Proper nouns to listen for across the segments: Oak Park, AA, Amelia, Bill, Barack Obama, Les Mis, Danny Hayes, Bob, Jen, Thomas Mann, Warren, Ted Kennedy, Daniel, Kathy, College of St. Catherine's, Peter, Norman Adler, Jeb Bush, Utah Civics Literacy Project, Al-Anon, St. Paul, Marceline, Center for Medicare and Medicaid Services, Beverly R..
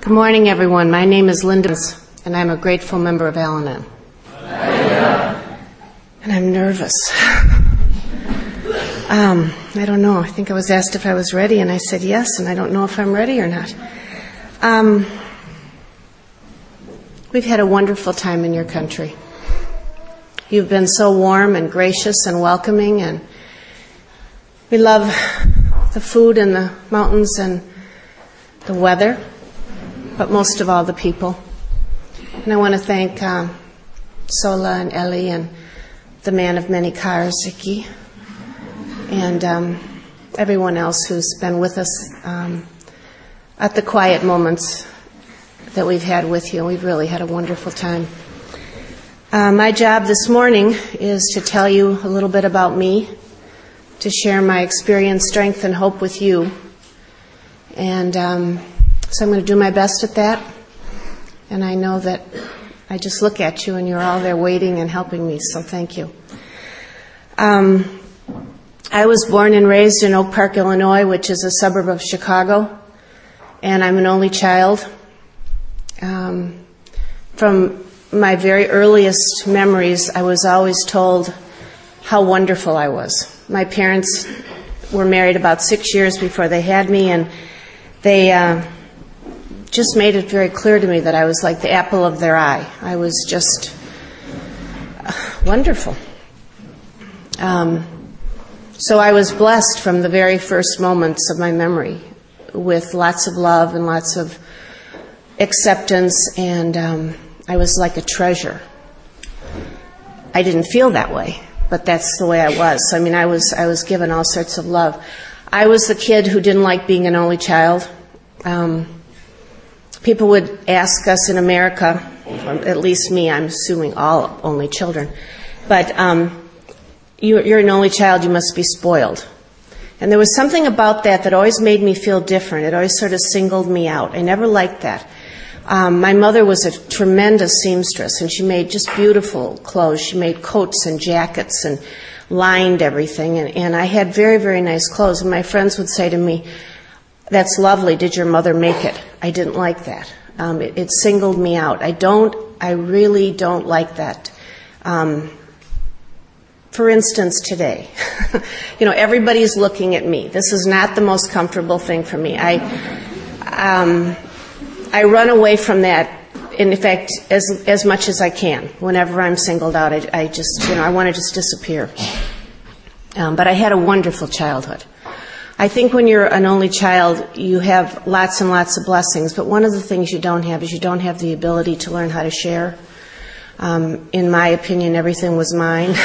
Good morning, everyone. My name is Linda, and I'm a grateful member of Al-Anon. And I'm nervous. I don't know. I think I was asked if I was ready, and I said yes, and I don't know if I'm ready or not. We've had a wonderful time in your country. You've been so warm and gracious and welcoming, and we love the food and the mountains and the weather, but most of all the people. And I want to thank Sola and Ellie and the man of many cars, Ziki, and everyone else who's been with us at the quiet moments that we've had with you. We've really had a wonderful time. My job this morning is to tell you a little bit about me, to share my experience, strength, and hope with you. And so I'm going to do my best at that. And I know that I just look at you and you're all there waiting and helping me, so thank you. I was born and raised in Oak Park, Illinois, which is a suburb of Chicago. And I'm an only child. From my very earliest memories, I was always told how wonderful I was. My parents were married about 6 years before they had me, and they just made it very clear to me that I was like the apple of their eye. I was just wonderful. So I was blessed from the very first moments of my memory with lots of love and lots of acceptance, and I was like a treasure. I didn't feel that way, but that's the way I was. I mean, I was given all sorts of love. I was the kid who didn't like being an only child. People would ask us in America, at least me, I'm assuming all only children, but you're an only child, you must be spoiled. And there was something about that that always made me feel different. It always sort of singled me out. I never liked that. My mother was a tremendous seamstress, and she made just beautiful clothes. She made coats and jackets and lined everything, and I had very, very nice clothes. And my friends would say to me, "That's lovely. Did your mother make it?" I didn't like that. It singled me out. I really don't like that. For instance, today, everybody's looking at me. This is not the most comfortable thing for me. I run away from that, in fact, as much as I can. Whenever I'm singled out, I just, I want to just disappear. But I had a wonderful childhood. I think when you're an only child, you have lots and lots of blessings, but one of the things you don't have is you don't have the ability to learn how to share. In my opinion, everything was mine.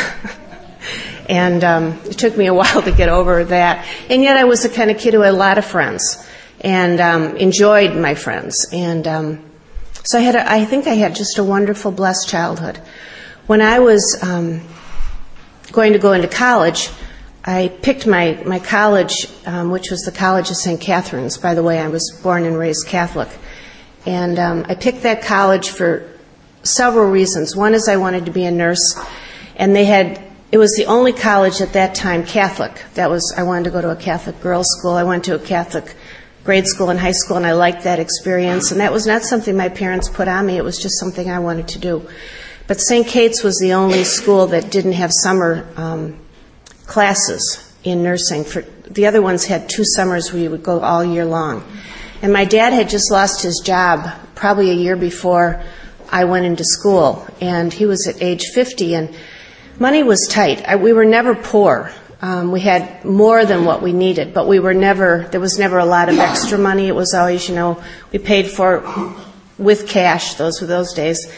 And it took me a while to get over that. And yet I was the kind of kid who had a lot of friends and enjoyed my friends. And so I think I had just a wonderful, blessed childhood. When I was going to go into college, I picked my college, which was the College of St. Catherine's. By the way, I was born and raised Catholic. And I picked that college for several reasons. One is I wanted to be a nurse, and it was the only college at that time Catholic. I wanted to go to a Catholic girls' school. I went to a Catholic grade school and high school, and I liked that experience. And that was not something my parents put on me. It was just something I wanted to do. But St. Kate's was the only school that didn't have summer classes in nursing. The other ones had 2 summers where you would go all year long. And my dad had just lost his job probably a year before I went into school, and he was at age 50, and money was tight. We were never poor. We had more than what we needed, but there was never a lot of extra money. It was always, we paid with cash, those were those days,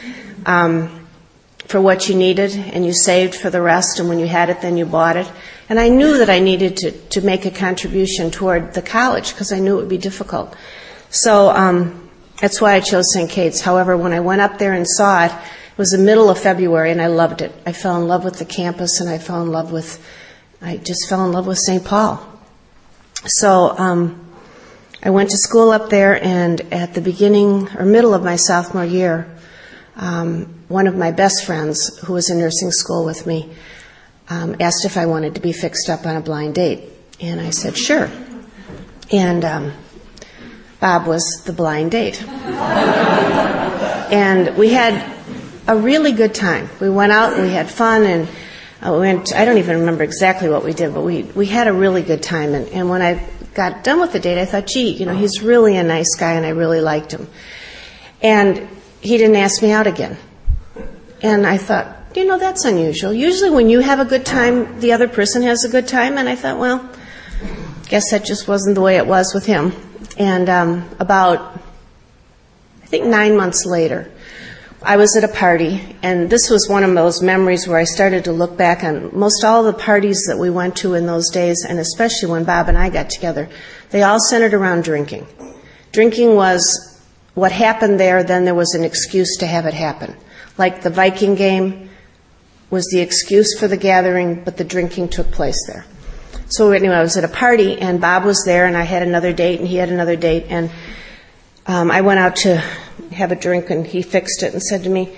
for what you needed, and you saved for the rest, and when you had it, then you bought it. And I knew that I needed to make a contribution toward the college, because I knew it would be difficult. So that's why I chose St. Kate's. However, when I went up there and saw it, it was the middle of February, and I loved it. I fell in love with the campus, and I just fell in love with St. Paul. So I went to school up there, and at the beginning or middle of my sophomore year, one of my best friends who was in nursing school with me asked if I wanted to be fixed up on a blind date. And I said, sure. And Bob was the blind date. And we had a really good time. We went out and we had fun, and we went, I don't even remember exactly what we did, but we had a really good time. And when I got done with the date, I thought, gee, you know, he's really a nice guy, and I really liked him. And he didn't ask me out again. And I thought, you know, that's unusual. Usually when you have a good time, the other person has a good time. And I thought, well, I guess that just wasn't the way it was with him. And about, I think, 9 months later, I was at a party, and this was one of those memories where I started to look back on most all the parties that we went to in those days, and especially when Bob and I got together. They all centered around drinking. Drinking was what happened there, then there was an excuse to have it happen. Like the Viking game was the excuse for the gathering, but the drinking took place there. So anyway, I was at a party, and Bob was there, and I had another date, and he had another date, and I went out to have a drink, and he fixed it and said to me,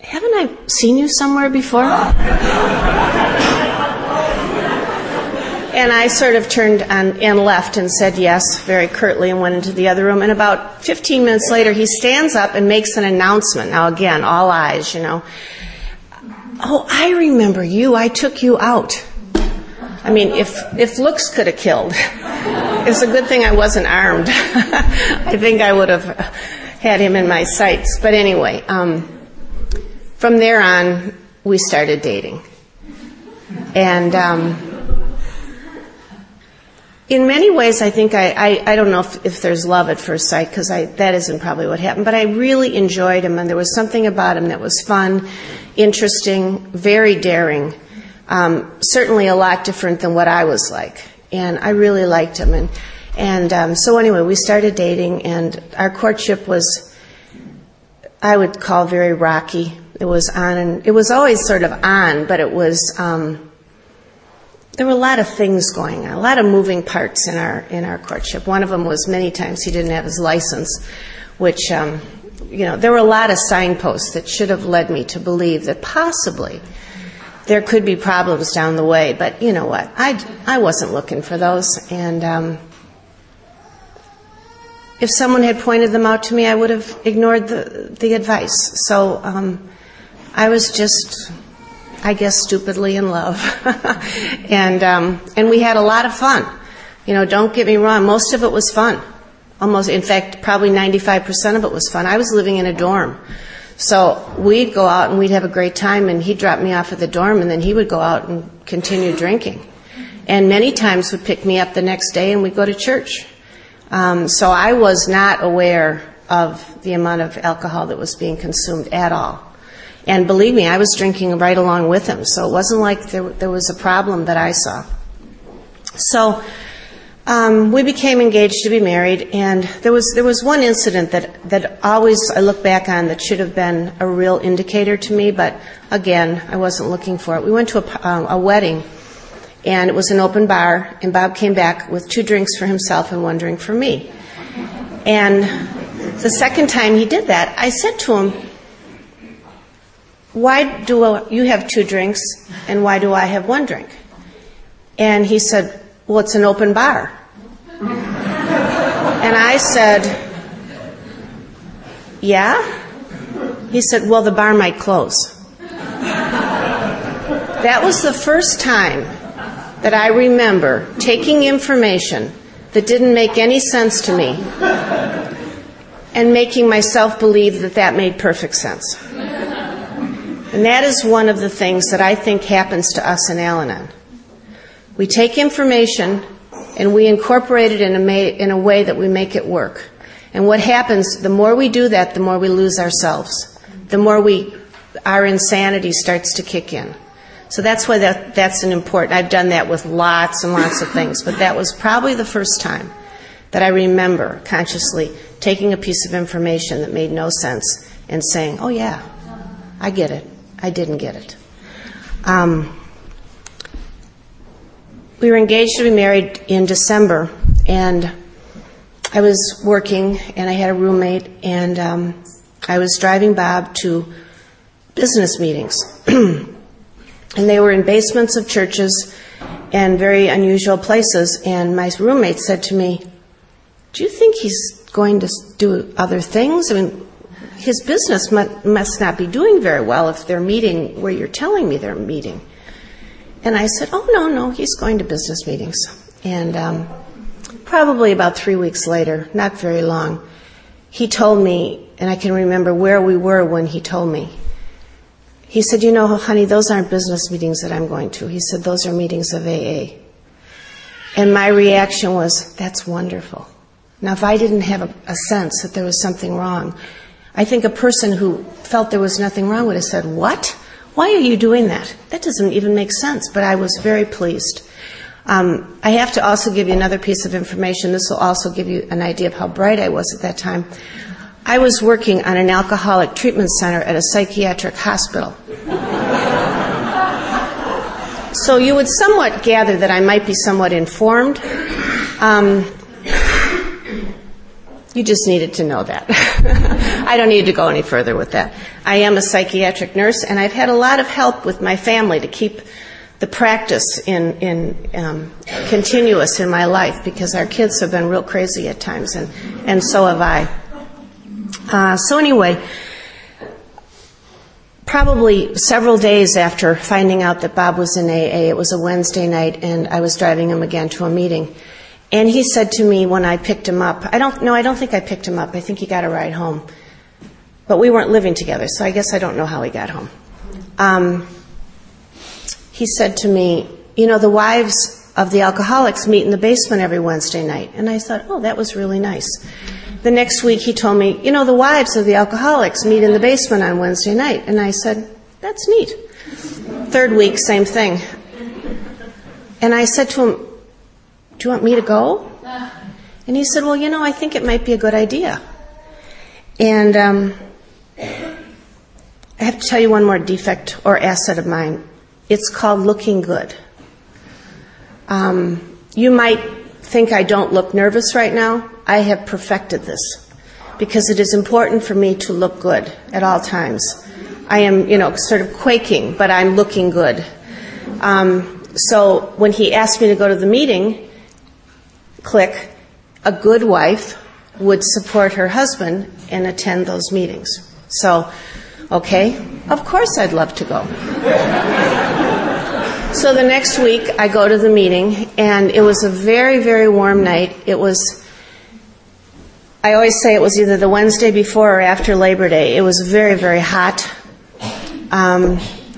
"Haven't I seen you somewhere before?" And I sort of turned on and left and said yes very curtly and went into the other room. And about 15 minutes later, he stands up and makes an announcement. Now, again, all eyes, you know. "Oh, I remember you. I took you out." I mean, if looks could have killed. It's a good thing I wasn't armed. I think I would have had him in my sights. But anyway, from there on, we started dating. And in many ways, I think I don't know if there's love at first sight, because that isn't probably what happened. But I really enjoyed him, and there was something about him that was fun, interesting, very daring. Certainly a lot different than what I was like. And I really liked him. And so anyway, we started dating, and our courtship was, I would call, very rocky. It was on, and it was always sort of on, but it was, there were a lot of things going on, a lot of moving parts in our courtship. One of them was many times he didn't have his license, which, you know, there were a lot of signposts that should have led me to believe that possibly there could be problems down the way, but you know what? I wasn't looking for those, and if someone had pointed them out to me, I would have ignored the advice. So I was just, I guess, stupidly in love, and we had a lot of fun. You know, don't get me wrong. Most of it was fun. Almost, in fact, probably 95% of it was fun. I was living in a dorm. So we'd go out and we'd have a great time, and he'd drop me off at the dorm, and then he would go out and continue drinking. And many times would pick me up the next day, and we'd go to church. So I was not aware of the amount of alcohol that was being consumed at all. And believe me, I was drinking right along with him, so it wasn't like there was a problem that I saw. So we became engaged to be married, and there was one incident that always I look back on that should have been a real indicator to me, but again, I wasn't looking for it. We went to a wedding, and it was an open bar, and Bob came back with 2 drinks for himself and 1 drink for me. And the second time he did that, I said to him, "Why do you have 2 drinks, and why do I have 1 drink?" And he said, "Well, it's an open bar." And I said, "Yeah?" He said, "Well, the bar might close." That was the first time that I remember taking information that didn't make any sense to me and making myself believe that made perfect sense. And that is one of the things that I think happens to us in Al-Anon. We take information, and we incorporate it in a way that we make it work. And what happens, the more we do that, the more we lose ourselves. The more our insanity starts to kick in. So that's why that's an important, I've done that with lots and lots of things, but that was probably the first time that I remember consciously taking a piece of information that made no sense and saying, "Oh yeah, I get it. I didn't get it." We were engaged to be married in December, and I was working, and I had a roommate, and I was driving Bob to business meetings. And they were in basements of churches and very unusual places, and my roommate said to me, do you think he's going to do other things? I mean, his business must not be doing very well if they're meeting where you're telling me they're meeting. And I said, oh, no, he's going to business meetings. And probably about 3 weeks later, not very long, he told me, and I can remember where we were when he told me, he said, you know, honey, those aren't business meetings that I'm going to. He said, those are meetings of AA. And my reaction was, that's wonderful. Now, if I didn't have a sense that there was something wrong, I think a person who felt there was nothing wrong would have said, what? Why are you doing that? That doesn't even make sense. But I was very pleased. I have to also give you another piece of information. This will also give you an idea of how bright I was at that time. I was working on an alcoholic treatment center at a psychiatric hospital. So you would somewhat gather that I might be somewhat informed. You just needed to know that. I don't need to go any further with that. I am a psychiatric nurse, and I've had a lot of help with my family to keep the practice continuous in my life, because our kids have been real crazy at times, and so have I. So anyway, probably several days after finding out that Bob was in AA, it was a Wednesday night, and I was driving him again to a meeting. And he said to me when I picked him up, I don't think I picked him up. I think he got a ride home. But we weren't living together, so I guess I don't know how he got home. He said to me, you know, the wives of the alcoholics meet in the basement every Wednesday night. And I thought, oh, that was really nice. The next week he told me, you know, the wives of the alcoholics meet in the basement on Wednesday night. And I said, that's neat. Third week, same thing. And I said to him, do you want me to go? And he said, well, you know, I think it might be a good idea. And I have to tell you one more defect or asset of mine. It's called looking good. You might think I don't look nervous right now. I have perfected this because it is important for me to look good at all times. I am, you know, sort of quaking, but I'm looking good. So when he asked me to go to the meeting, click, a good wife would support her husband and attend those meetings. So, okay, of course I'd love to go. So the next week, I go to the meeting, and it was a very, very warm night. It was, I always say it was either the Wednesday before or after Labor Day. It was very, very hot.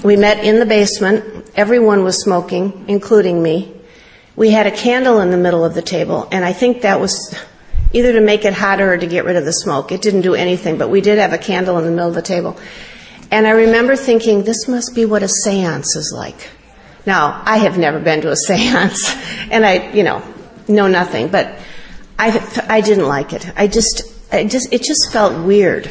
We met in the basement. Everyone was smoking, including me. We had a candle in the middle of the table, and I think that was either to make it hotter or to get rid of the smoke. It didn't do anything, but we did have a candle in the middle of the table. And I remember thinking, this must be what a seance is like. Now, I have never been to a seance, and I, you know nothing, but I didn't like it. It just felt weird.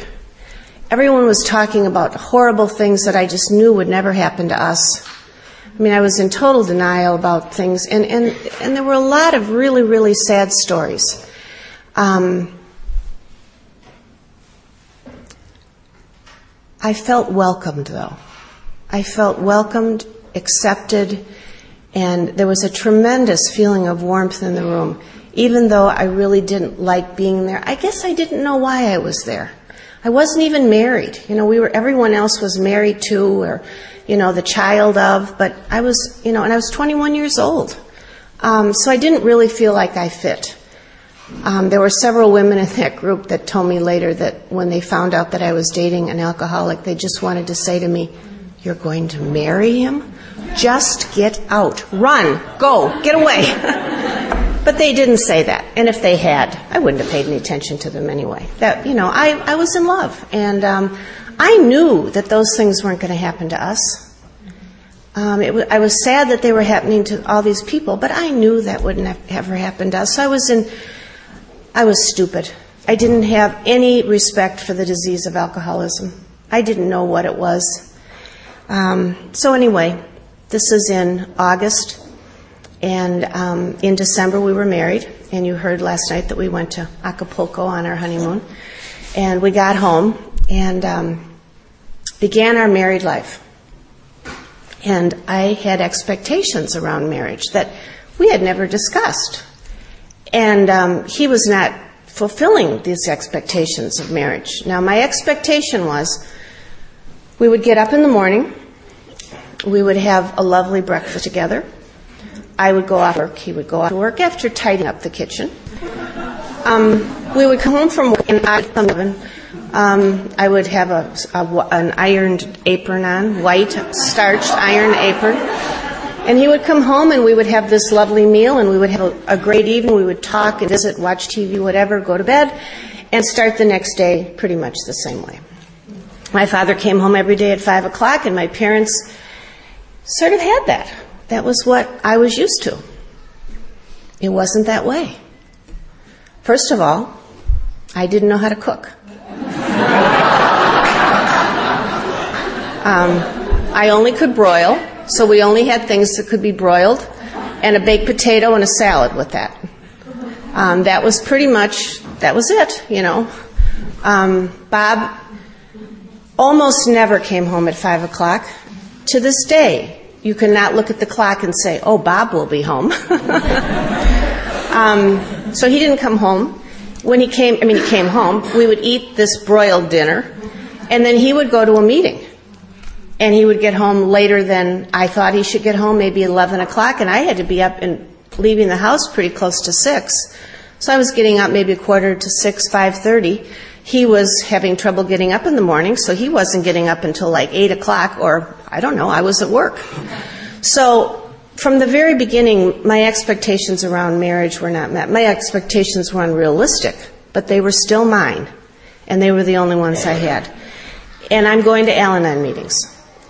Everyone was talking about horrible things that I just knew would never happen to us. I mean, I was in total denial about things, and there were a lot of really, really sad stories. I felt welcomed, though. I felt welcomed, accepted, and there was a tremendous feeling of warmth in the room, even though I really didn't like being there. I guess I didn't know why I was there. I wasn't even married. You know, everyone else was married to, or, you know, the child of, but I was, you know, and I was 21 years old. So I didn't really feel like I fit. There were several women in that group that told me later that when they found out that I was dating an alcoholic, they just wanted to say to me, you're going to marry him? Just get out. Run. Go. Get away. But they didn't say that. And if they had, I wouldn't have paid any attention to them anyway. That, you know, I was in love. And I knew that those things weren't going to happen to us. I was sad that they were happening to all these people, but I knew that wouldn't have ever happened to us. So I was stupid. I didn't have any respect for the disease of alcoholism. I didn't know what it was. So anyway, this is in August, and in December we were married, and you heard last night that we went to Acapulco on our honeymoon, and we got home and began our married life. And I had expectations around marriage that we had never discussed, and he was not fulfilling these expectations of marriage. Now, my expectation was we would get up in the morning, we would have a lovely breakfast together. I would go off to work, he would go off to work after tidying up the kitchen. We would come home from work, and I would have an ironed apron on, white, starched iron apron. And he would come home, and we would have this lovely meal, and we would have a great evening. We would talk and visit, watch TV, whatever, go to bed, and start the next day pretty much the same way. My father came home every day at 5 o'clock, and my parents sort of had that. That was what I was used to. It wasn't that way. First of all, I didn't know how to cook. I only could broil, so we only had things that could be broiled, and a baked potato and a salad with that. That was pretty much, that was it, you know. Bob almost never came home at 5 o'clock. To this day, you cannot look at the clock and say, oh, Bob will be home. So he didn't come home. When he came, he came home, we would eat this broiled dinner, and then he would go to a meeting. And he would get home later than I thought he should get home, maybe 11 o'clock, and I had to be up and leaving the house pretty close to 6. So I was getting up maybe 5:45, 5:30. He was having trouble getting up in the morning, so he wasn't getting up until like 8 o'clock, or I don't know, I was at work. So from the very beginning, my expectations around marriage were not met. My expectations were unrealistic, but they were still mine, and they were the only ones I had. And I'm going to Al-Anon meetings,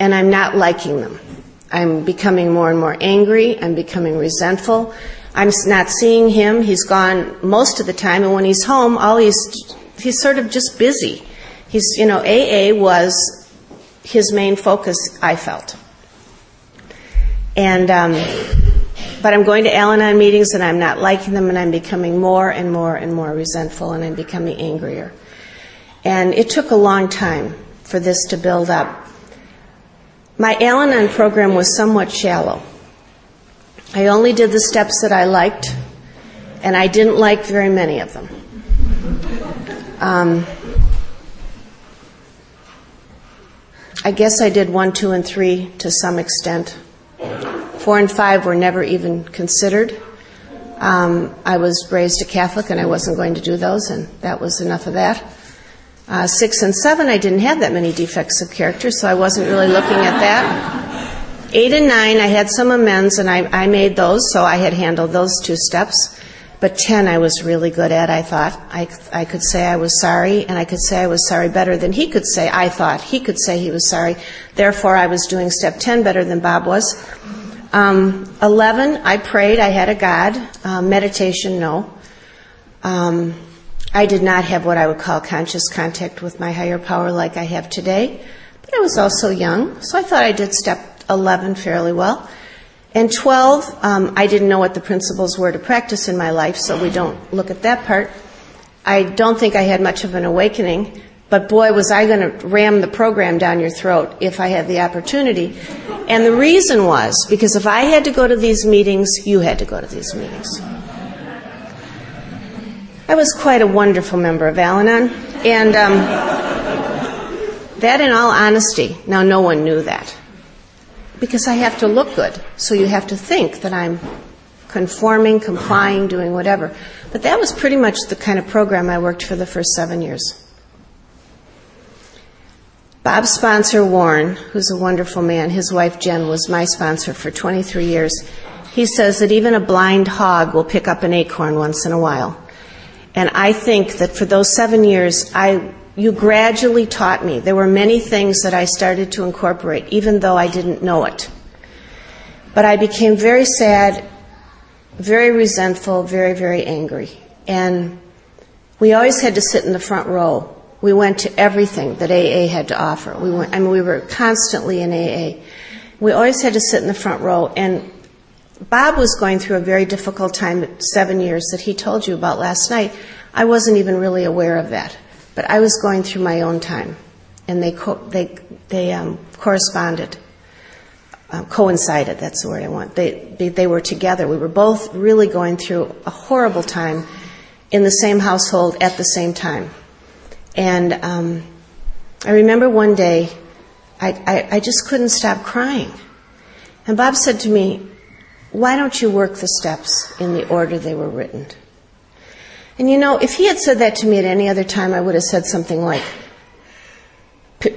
and I'm not liking them. I'm becoming more and more angry. I'm becoming resentful. I'm not seeing him. He's gone most of the time, and when he's home, he's sort of just busy. AA was his main focus, I felt. And but I'm going to Al-Anon meetings, and I'm not liking them, and I'm becoming more and more and more resentful, and I'm becoming angrier. And it took a long time for this to build up. My Al-Anon program was somewhat shallow. I only did the steps that I liked, and I didn't like very many of them. I guess I did 1, 2, and 3 to some extent. 4 and 5 were never even considered. I was raised a Catholic, and I wasn't going to do those, and that was enough of that. 6 and 7, I didn't have that many defects of character, so I wasn't really looking at that. 8 and 9, I had some amends, and I made those, so I had handled those 2 steps. But 10, I was really good at, I thought. I could say I was sorry, and I could say I was sorry better than he could say. I thought he could say he was sorry. Therefore, I was doing step 10 better than Bob was. 11, I prayed. I had a God. Meditation, no. I did not have what I would call conscious contact with my higher power like I have today. But I was also young, so I thought I did step 11 fairly well. And 12, I didn't know what the principles were to practice in my life, so we don't look at that part. I don't think I had much of an awakening, but boy, was I going to ram the program down your throat if I had the opportunity. And the reason was, because if I had to go to these meetings, you had to go to these meetings. I was quite a wonderful member of Al-Anon, and that in all honesty, now no one knew that. Because I have to look good, so you have to think that I'm conforming, complying, doing whatever. But that was pretty much the kind of program I worked for the first 7 years. Bob's sponsor, Warren, who's a wonderful man, his wife Jen was my sponsor for 23 years. He says that even a blind hog will pick up an acorn once in a while. And I think that for those 7 years, you gradually taught me. There were many things that I started to incorporate, even though I didn't know it. But I became very sad, very resentful, very, very angry. And we always had to sit in the front row. We went to everything that AA had to offer. We were constantly in AA. We always had to sit in the front row. And Bob was going through a very difficult time at 7 years that he told you about last night. I wasn't even really aware of that. But I was going through my own time, and they corresponded, coincided. That's the word I want. They were together. We were both really going through a horrible time, in the same household at the same time. And I remember one day, I just couldn't stop crying. And Bob said to me, "Why don't you work the steps in the order they were written?" And you know, if he had said that to me at any other time, I would have said something like,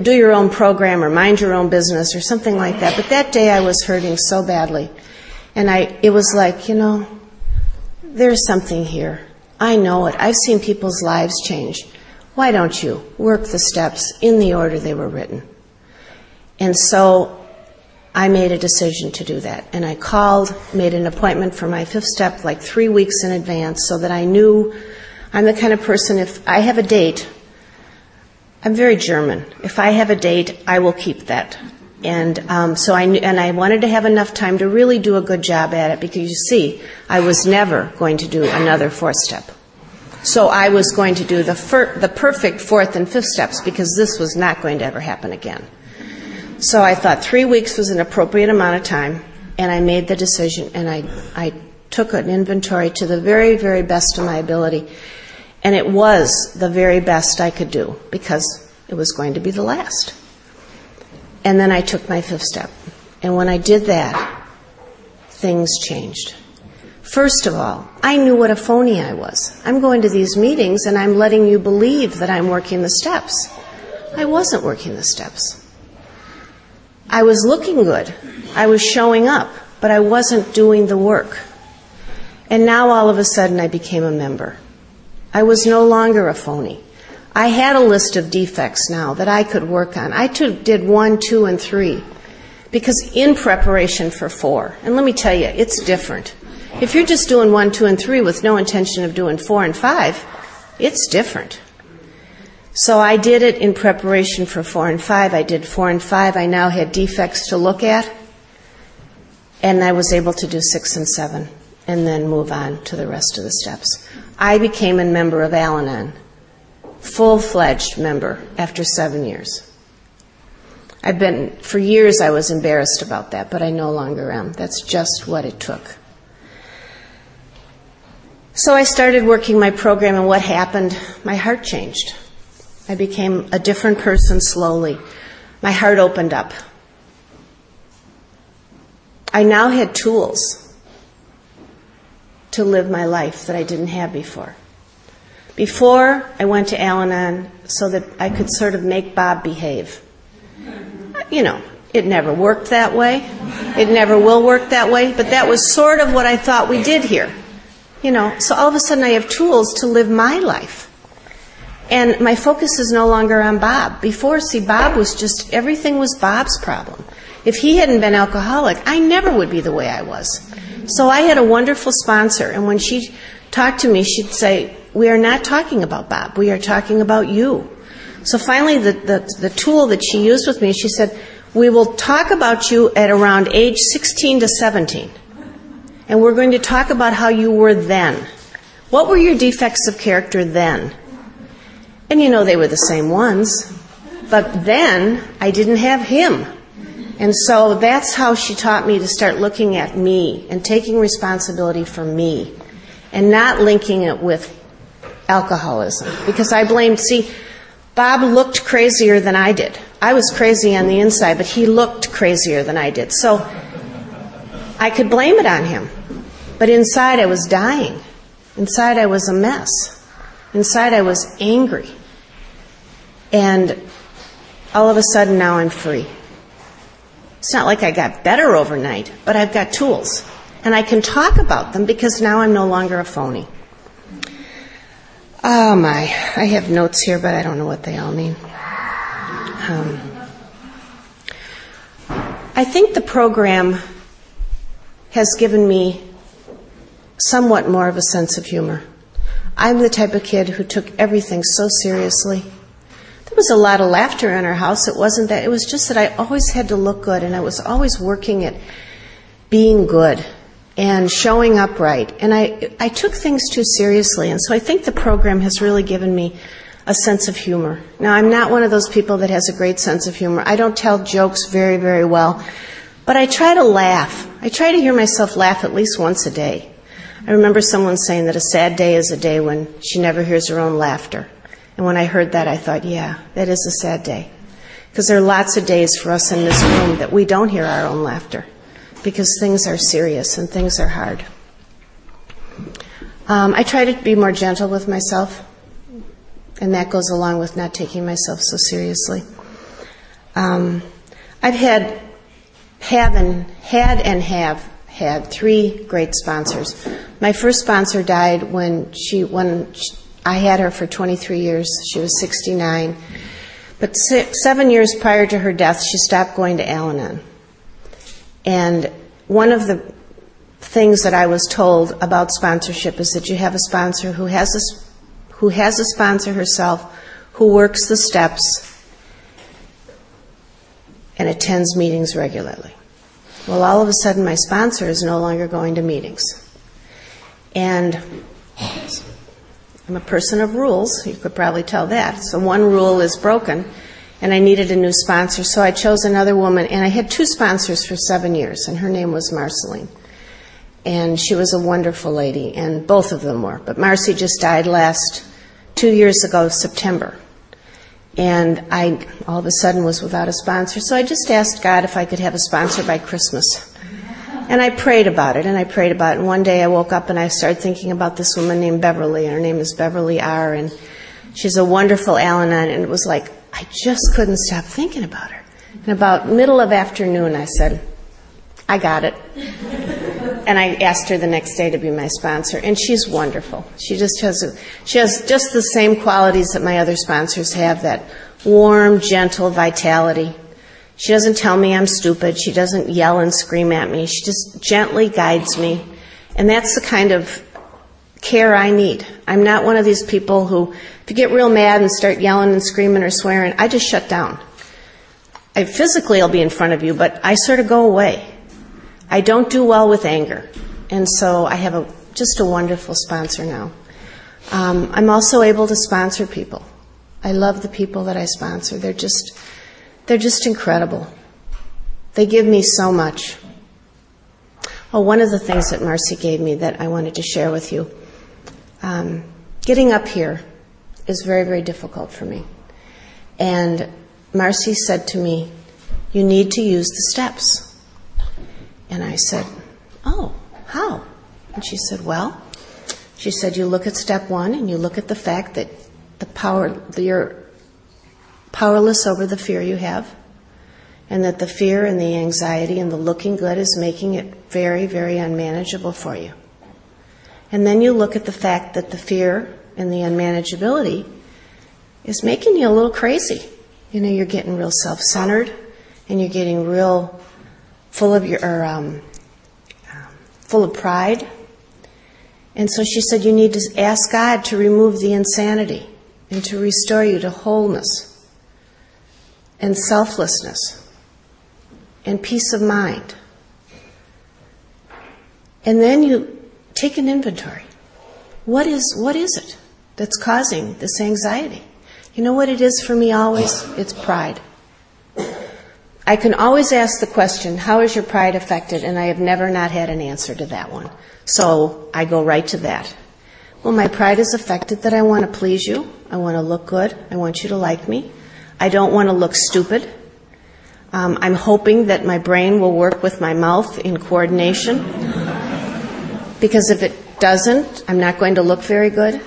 "Do your own program," or "mind your own business," or something like that. But that day I was hurting so badly. And it was like, you know, there's something here. I know it. I've seen people's lives change. Why don't you work the steps in the order they were written? And so I made a decision to do that. And I called, made an appointment for my fifth step like 3 weeks in advance, so that I knew I'm the kind of person, if I have a date, I'm very German. If I have a date, I will keep that. And so I wanted to have enough time to really do a good job at it, because you see, I was never going to do another fourth step. So I was going to do the perfect fourth and fifth steps, because this was not going to ever happen again. So I thought 3 weeks was an appropriate amount of time, and I made the decision, and I took an inventory to the very, very best of my ability, and it was the very best I could do, because it was going to be the last. And then I took my fifth step, and when I did that, things changed. First of all, I knew what a phony I was. I'm going to these meetings, and I'm letting you believe that I'm working the steps. I wasn't working the steps. I was looking good. I was showing up, but I wasn't doing the work. And now all of a sudden I became a member. I was no longer a phony. I had a list of defects now that I could work on. I did 1, 2, and 3 because in preparation for 4. And let me tell you, it's different. If you're just doing 1, 2, and 3 with no intention of doing 4 and 5, it's different. So I did it in preparation for 4 and 5. I did 4 and 5. I now had defects to look at. And I was able to do 6 and 7 and then move on to the rest of the steps. I became a member of Al-Anon, full-fledged member, after 7 years. For years I was embarrassed about that, but I no longer am. That's just what it took. So I started working my program, and what happened? My heart changed. I became a different person slowly. My heart opened up. I now had tools to live my life that I didn't have before. Before, I went to Al-Anon so that I could sort of make Bob behave. You know, it never worked that way. It never will work that way. But that was sort of what I thought we did here. You know, so all of a sudden I have tools to live my life. And my focus is no longer on Bob. Before, see, Bob was just, everything was Bob's problem. If he hadn't been alcoholic, I never would be the way I was. So I had a wonderful sponsor, and when she talked to me, she'd say, "We are not talking about Bob, we are talking about you." So finally, the tool that she used with me, she said, "We will talk about you at around age 16 to 17. And we're going to talk about how you were then. What were your defects of character then?" And you know, they were the same ones. But then, I didn't have him. And so that's how she taught me to start looking at me and taking responsibility for me and not linking it with alcoholism. Because I blamed, see, Bob looked crazier than I did. I was crazy on the inside, but he looked crazier than I did. So I could blame it on him. But inside I was dying. Inside I was a mess. Inside I was angry. And all of a sudden now I'm free. It's not like I got better overnight, but I've got tools. And I can talk about them because now I'm no longer a phony. Oh my, I have notes here, but I don't know what they all mean. I think the program has given me somewhat more of a sense of humor. I'm the type of kid who took everything so seriously. There was a lot of laughter in our house. It wasn't that. It was just that I always had to look good, and I was always working at being good and showing up right. And I took things too seriously, and so I think the program has really given me a sense of humor. Now, I'm not one of those people that has a great sense of humor. I don't tell jokes very, very well, but I try to laugh. I try to hear myself laugh at least once a day. I remember someone saying that a sad day is a day when she never hears her own laughter. And when I heard that, I thought, yeah, that is a sad day. Because there are lots of days for us in this room that we don't hear our own laughter because things are serious and things are hard. I try to be more gentle with myself, and that goes along with not taking myself so seriously. I've had three great sponsors. My first sponsor died when I had her for 23 years. She was 69. But 7 years prior to her death, she stopped going to Al-Anon. And one of the things that I was told about sponsorship is that you have a sponsor who has a sponsor herself, who works the steps and attends meetings regularly. Well, all of a sudden, my sponsor is no longer going to meetings. And I'm a person of rules. You could probably tell that. So one rule is broken, and I needed a new sponsor, so I chose another woman. And I had two sponsors for 7 years, and her name was Marceline. And she was a wonderful lady, and both of them were. But Marcy just died 2 years ago, September. And I all of a sudden was without a sponsor, so I just asked God if I could have a sponsor by Christmas. And I prayed about it, and one day I woke up and I started thinking about this woman named Beverly, and her name is Beverly R., and she's a wonderful Al-Anon, and it was like, I just couldn't stop thinking about her. And about middle of afternoon, I said, I got it. And I asked her the next day to be my sponsor, and she's wonderful. She has just the same qualities that my other sponsors have, that warm, gentle vitality. She doesn't tell me I'm stupid. She doesn't yell and scream at me. She just gently guides me. And that's the kind of care I need. I'm not one of these people who, if you get real mad and start yelling and screaming or swearing, I just shut down. Physically, I'll be in front of you, but I sort of go away. I don't do well with anger. And so I have just a wonderful sponsor now. I'm also able to sponsor people. I love the people that I sponsor. They're just incredible. They give me so much. Oh, one of the things that Marcy gave me that I wanted to share with you, getting up here is very, very difficult for me. And Marcy said to me, you need to use the steps. And I said, oh, how? And she said, well, she said, you look at step one and you look at the fact that you're powerless over the fear you have, and that the fear and the anxiety and the looking good is making it very, very unmanageable for you. And then you look at the fact that the fear and the unmanageability is making you a little crazy. You know, you're getting real self-centered, and you're getting real full of pride. And so she said, you need to ask God to remove the insanity and to restore you to wholeness and selflessness and peace of mind. And then you take an inventory. What is it that's causing this anxiety? You know what it is for me always? It's pride. I can always ask the question, how is your pride affected? And I have never not had an answer to that one. So I go right to that. Well, my pride is affected that I want to please you. I want to look good. I want you to like me. I don't want to look stupid. I'm hoping that my brain will work with my mouth in coordination. Because if it doesn't, I'm not going to look very good.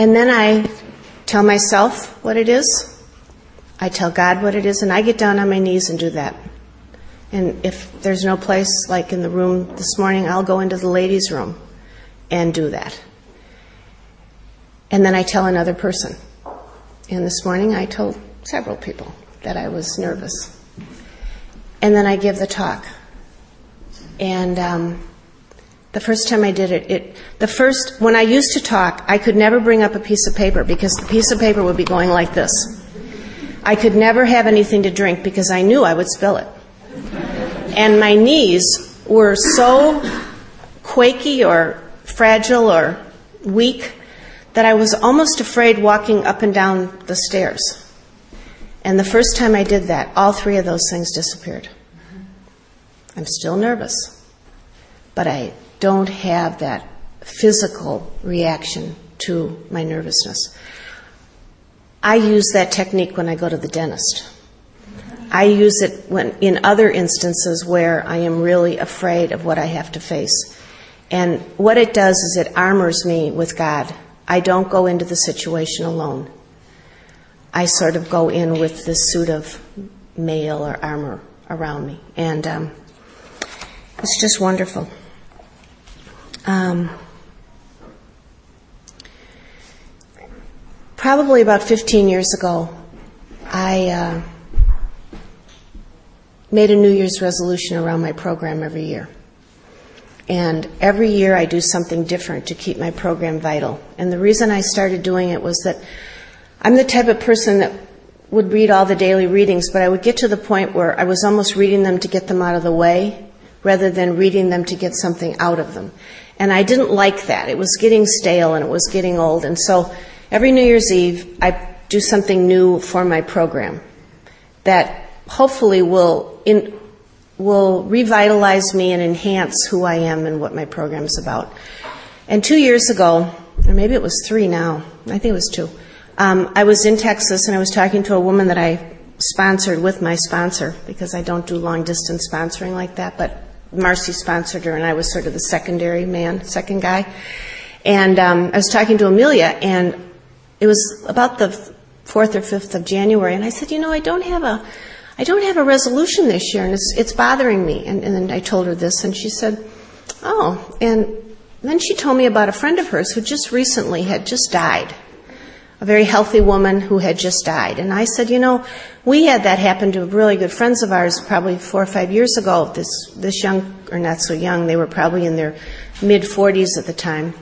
And then I tell myself what it is. I tell God what it is, and I get down on my knees and do that. And if there's no place, like in the room this morning, I'll go into the ladies' room and do that. And then I tell another person. And this morning I told several people that I was nervous. And then I give the talk. And the first time I did it, when I used to talk, I could never bring up a piece of paper because the piece of paper would be going like this. I could never have anything to drink because I knew I would spill it. And my knees were so quaky or fragile or weak that I was almost afraid walking up and down the stairs. And the first time I did that, all three of those things disappeared. I'm still nervous, but I don't have that physical reaction to my nervousness. I use that technique when I go to the dentist. I use it when in other instances where I am really afraid of what I have to face. And what it does is it armors me with God. I don't go into the situation alone. I sort of go in with this suit of mail or armor around me. And it's just wonderful. Probably about 15 years ago, I made a New Year's resolution around my program every year. And every year I do something different to keep my program vital. And the reason I started doing it was that I'm the type of person that would read all the daily readings, but I would get to the point where I was almost reading them to get them out of the way rather than reading them to get something out of them. And I didn't like that. It was getting stale and it was getting old. And so every New Year's Eve, I do something new for my program that hopefully will revitalize me and enhance who I am and what my program is about. And 2 years ago, or maybe it was three now, I think it was two, I was in Texas and I was talking to a woman that I sponsored with my sponsor, because I don't do long-distance sponsoring like that, but Marcy sponsored her and I was sort of the second guy. And I was talking to Amelia, and it was about the 4th or 5th of January, and I said, I don't have a resolution this year, and it's bothering me. And then I told her this, and she said, oh. And then she told me about a friend of hers who just recently had just died, a very healthy woman who had just died. And I said, we had that happen to really good friends of ours probably 4 or 5 years ago. This young, or not so young, they were probably in their mid-40s at the time.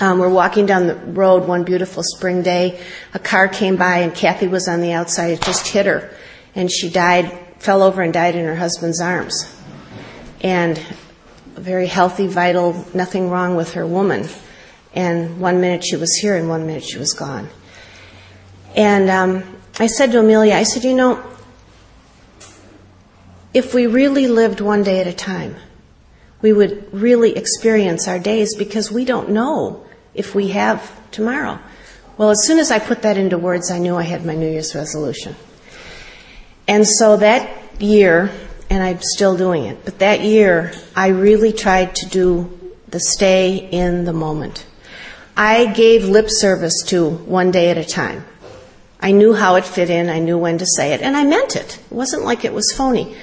We're walking down the road one beautiful spring day. A car came by, and Kathy was on the outside. It just hit her. And she fell over and died in her husband's arms. And a very healthy, vital, nothing wrong with her woman. And 1 minute she was here and 1 minute she was gone. And I said to Amelia, if we really lived one day at a time, we would really experience our days, because we don't know if we have tomorrow. Well, as soon as I put that into words, I knew I had my New Year's resolution. And so that year, and I'm still doing it, but that year I really tried to do the stay in the moment. I gave lip service to one day at a time. I knew how it fit in, I knew when to say it, and I meant it. It wasn't like it was phony.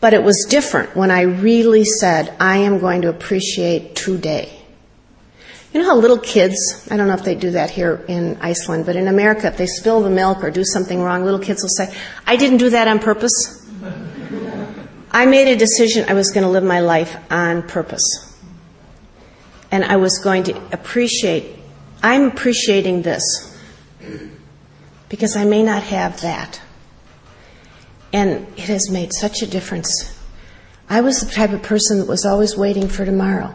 But it was different when I really said, I am going to appreciate today. You know how little kids, I don't know if they do that here in Iceland, but in America, if they spill the milk or do something wrong, little kids will say, I didn't do that on purpose. I made a decision I was going to live my life on purpose. And I was going to I'm appreciating this because I may not have that. And it has made such a difference. I was the type of person that was always waiting for tomorrow.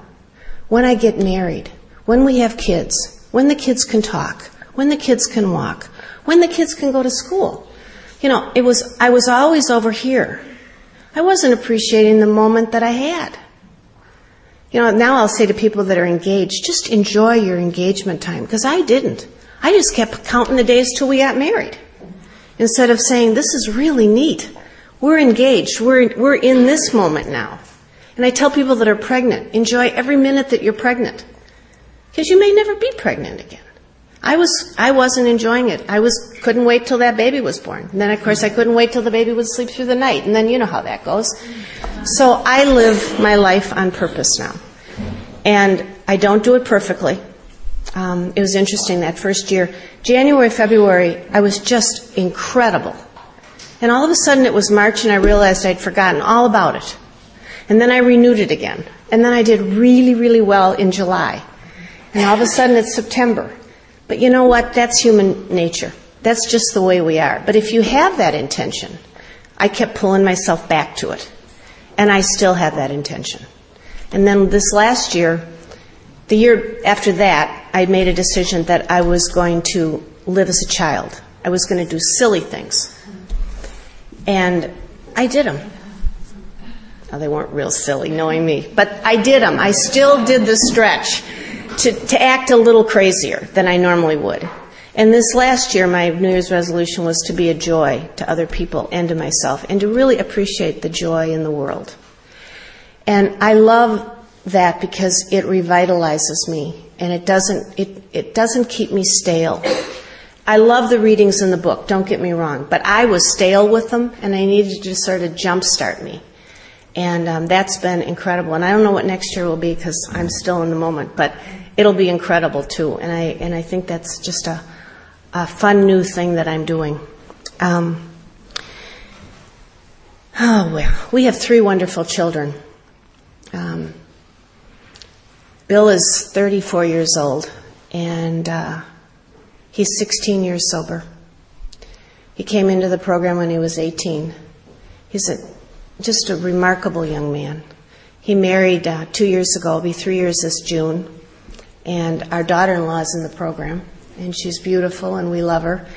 When I get married, when we have kids, when the kids can talk, when the kids can walk, when the kids can go to school. I was always over here. I wasn't appreciating the moment that I had. Now I'll say to people that are engaged, just enjoy your engagement time, because I didn't. I just kept counting the days till we got married, instead of saying, this is really neat. We're engaged. We're in this moment now. And I tell people that are pregnant, enjoy every minute that you're pregnant, because you may never be pregnant again. I wasn't enjoying it. Couldn't wait till that baby was born. And then, of course, I couldn't wait till the baby would sleep through the night. And then you know how that goes. So I live my life on purpose now. And I don't do it perfectly. It was interesting that first year. January, February, I was just incredible. And all of a sudden it was March and I realized I'd forgotten all about it. And then I renewed it again. And then I did really, really well in July. And all of a sudden it's September. But you know what? That's human nature. That's just the way we are. But if you have that intention, I kept pulling myself back to it. And I still have that intention. And then this last year, the year after that, I made a decision that I was going to live as a child. I was going to do silly things. And I did them. Now, they weren't real silly, knowing me. But I did them. I still did the stretch to act a little crazier than I normally would. And this last year, my New Year's resolution was to be a joy to other people and to myself, and to really appreciate the joy in the world. And I love that because it revitalizes me, and it doesn't keep me stale. I love the readings in the book, don't get me wrong, but I was stale with them, and I needed to sort of jumpstart me. And that's been incredible. And I don't know what next year will be because I'm still in the moment, but it'll be incredible too. And I think that's just a fun new thing that I'm doing. We have three wonderful children. Bill is 34 years old, and he's 16 years sober. He came into the program when he was 18. He's just a remarkable young man. He married 2 years ago. It'll be 3 years this June. And our daughter-in-law is in the program, and she's beautiful, and we love her.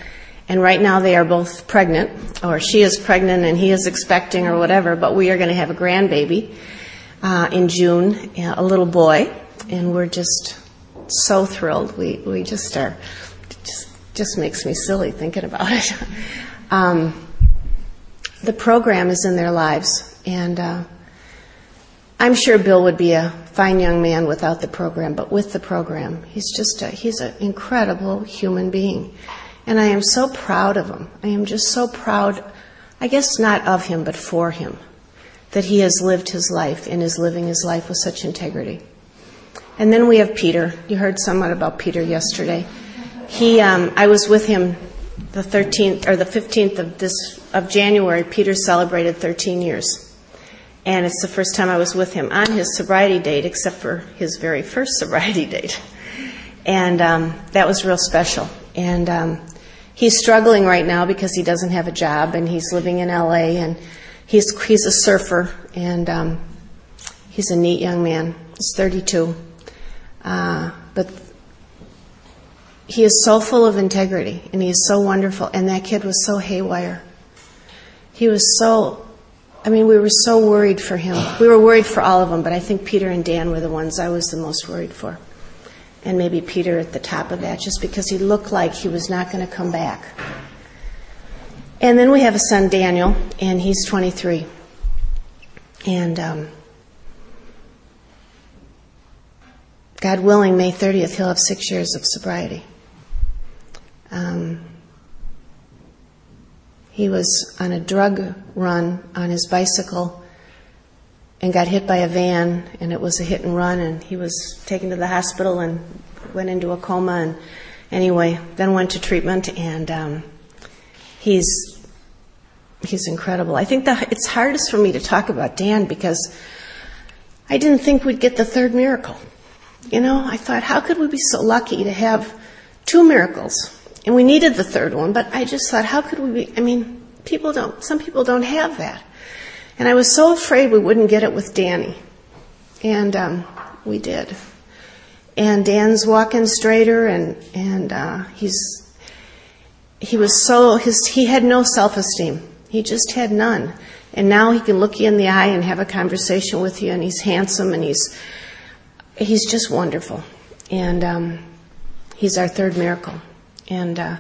And right now they are both pregnant, or she is pregnant and he is expecting or whatever, but we are going to have a grandbaby in June, a little boy, and we're just so thrilled. We just are. Just makes me silly thinking about it. The program is in their lives, and I'm sure Bill would be a fine young man without the program, but with the program, he's an incredible human being, and I am so proud of him. I am just so proud, I guess not of him, but for him, that he has lived his life and is living his life with such integrity. And then we have Peter. You heard somewhat about Peter yesterday. He, I was with him the 13th or the 15th of January. Peter celebrated 13 years, and it's the first time I was with him on his sobriety date, except for his very first sobriety date, and that was real special. And he's struggling right now because he doesn't have a job, and he's living in L.A., and he's a surfer, and he's a neat young man. He's 32, but he is so full of integrity, and he is so wonderful. And that kid was so haywire. He was so, we were so worried for him. We were worried for all of them, but I think Peter and Dan were the ones I was the most worried for. And maybe Peter at the top of that, just because he looked like he was not going to come back. And then we have a son, Daniel, and he's 23. And God willing, May 30th, he'll have 6 years of sobriety. He was on a drug run on his bicycle and got hit by a van, and it was a hit and run, and he was taken to the hospital and went into a coma. And anyway, then went to treatment, and He's incredible. I think it's hardest for me to talk about Dan because I didn't think we'd get the third miracle. You know, I thought, how could we be so lucky to have two miracles? And we needed the third one, but I just thought, how could we be? Some people don't have that. And I was so afraid we wouldn't get it with Danny. And we did. And Dan's walking straighter, and he's... He was so, he had no self-esteem. He just had none. And now he can look you in the eye and have a conversation with you, and he's handsome, and he's just wonderful. And he's our third miracle. And I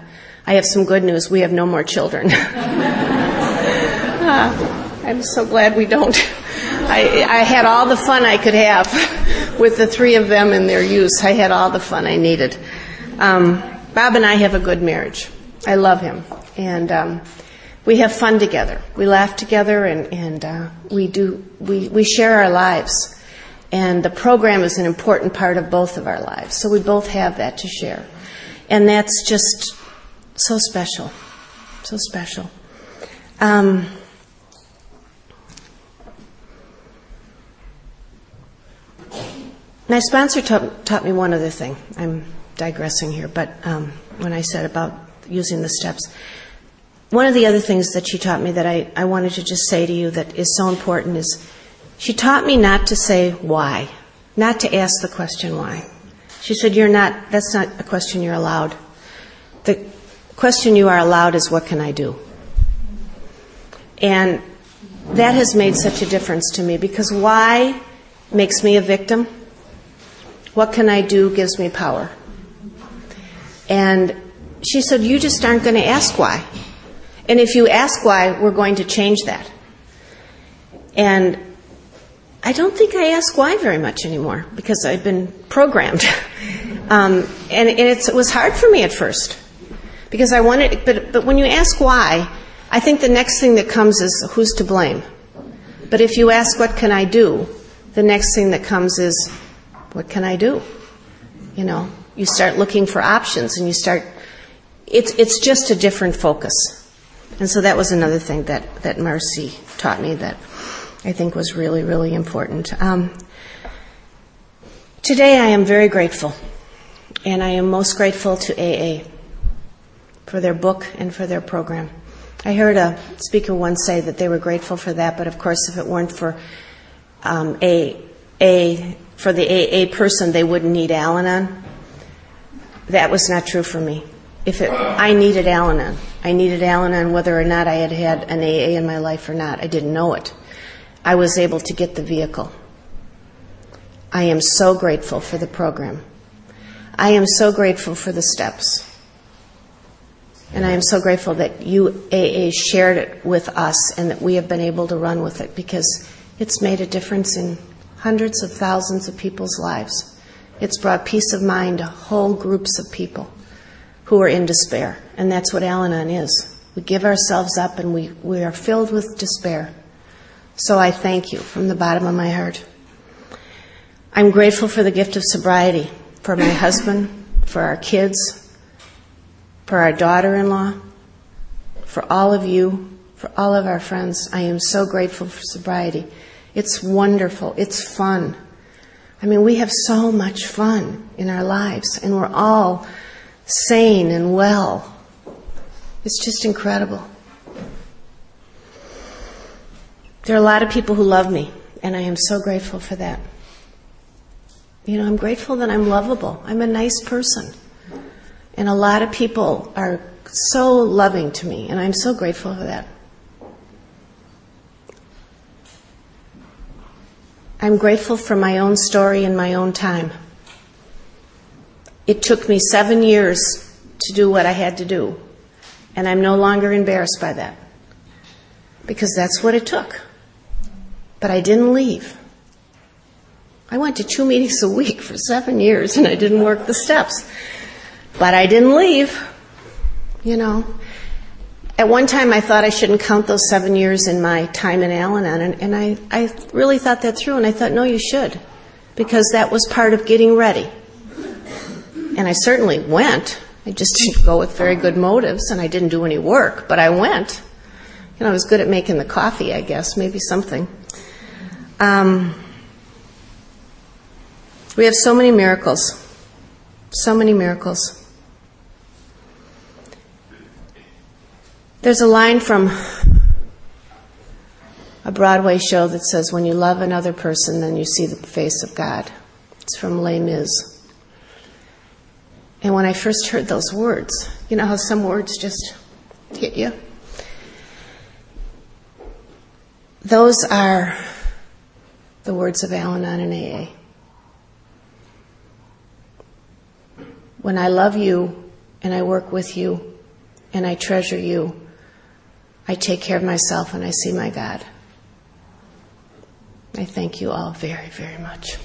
have some good news. We have no more children. I'm so glad we don't. I had all the fun I could have with the three of them and their use. I had all the fun I needed. Bob and I have a good marriage. I love him, and we have fun together. We laugh together, and we share our lives. And the program is an important part of both of our lives, so we both have that to share, and that's just so special, so special. My sponsor taught me one other thing. I'm digressing here, but when I said about using the steps. One of the other things that she taught me that I wanted to just say to you that is so important is she taught me not to say why, not to ask the question why. She said, that's not a question you're allowed. The question you are allowed is what can I do? And that has made such a difference to me, because why makes me a victim? What can I do gives me power. And she said, you just aren't going to ask why. And if you ask why, we're going to change that. And I don't think I ask why very much anymore, because I've been programmed. It was hard for me at first, because I wanted, but when you ask why, I think the next thing that comes is who's to blame. But if you ask what can I do, the next thing that comes is what can I do? You know, you start looking for options, and you start, it's just a different focus. And so that was another thing that Marcy taught me that I think was really, really important. Today I am very grateful, and I am most grateful to AA for their book and for their program. I heard a speaker once say that they were grateful for that, but of course if it weren't for for the AA person, they wouldn't need Al-Anon. That was not true for me. I needed Al-Anon. I needed Al-Anon whether or not I had an AA in my life or not. I didn't know it. I was able to get the vehicle. I am so grateful for the program. I am so grateful for the steps. And I am so grateful that you, AA, shared it with us and that we have been able to run with it, because it's made a difference in hundreds of thousands of people's lives. It's brought peace of mind to whole groups of people who are in despair. And that's what Al-Anon is. We give ourselves up and we are filled with despair. So I thank you from the bottom of my heart. I'm grateful for the gift of sobriety, for my husband, for our kids, for our daughter-in-law, for all of you, for all of our friends. I am so grateful for sobriety. It's wonderful. It's fun. I mean, we have so much fun in our lives, and we're all sane and well. It's just incredible. There are a lot of people who love me, and I am so grateful for that. You know, I'm grateful that I'm lovable. I'm a nice person. And a lot of people are so loving to me, and I'm so grateful for that. I'm grateful for my own story and my own time. It took me 7 years to do what I had to do, and I'm no longer embarrassed by that, because that's what it took. But I didn't leave. I went to 2 meetings a week for 7 years, and I didn't work the steps. But I didn't leave, you know. At one time I thought I shouldn't count those 7 years in my time in Al-Anon, and I really thought that through, and I thought, no, you should, because that was part of getting ready. And I certainly went. I just didn't go with very good motives, and I didn't do any work, but I went. You know, I was good at making the coffee, I guess, maybe something. We have so many miracles. So many miracles. There's a line from a Broadway show that says, when you love another person, then you see the face of God. It's from Les Mis. And when I first heard those words, you know how some words just hit you? Those are the words of Al-Anon and AA. When I love you, and I work with you, and I treasure you, I take care of myself, and I see my God. I thank you all very, very much.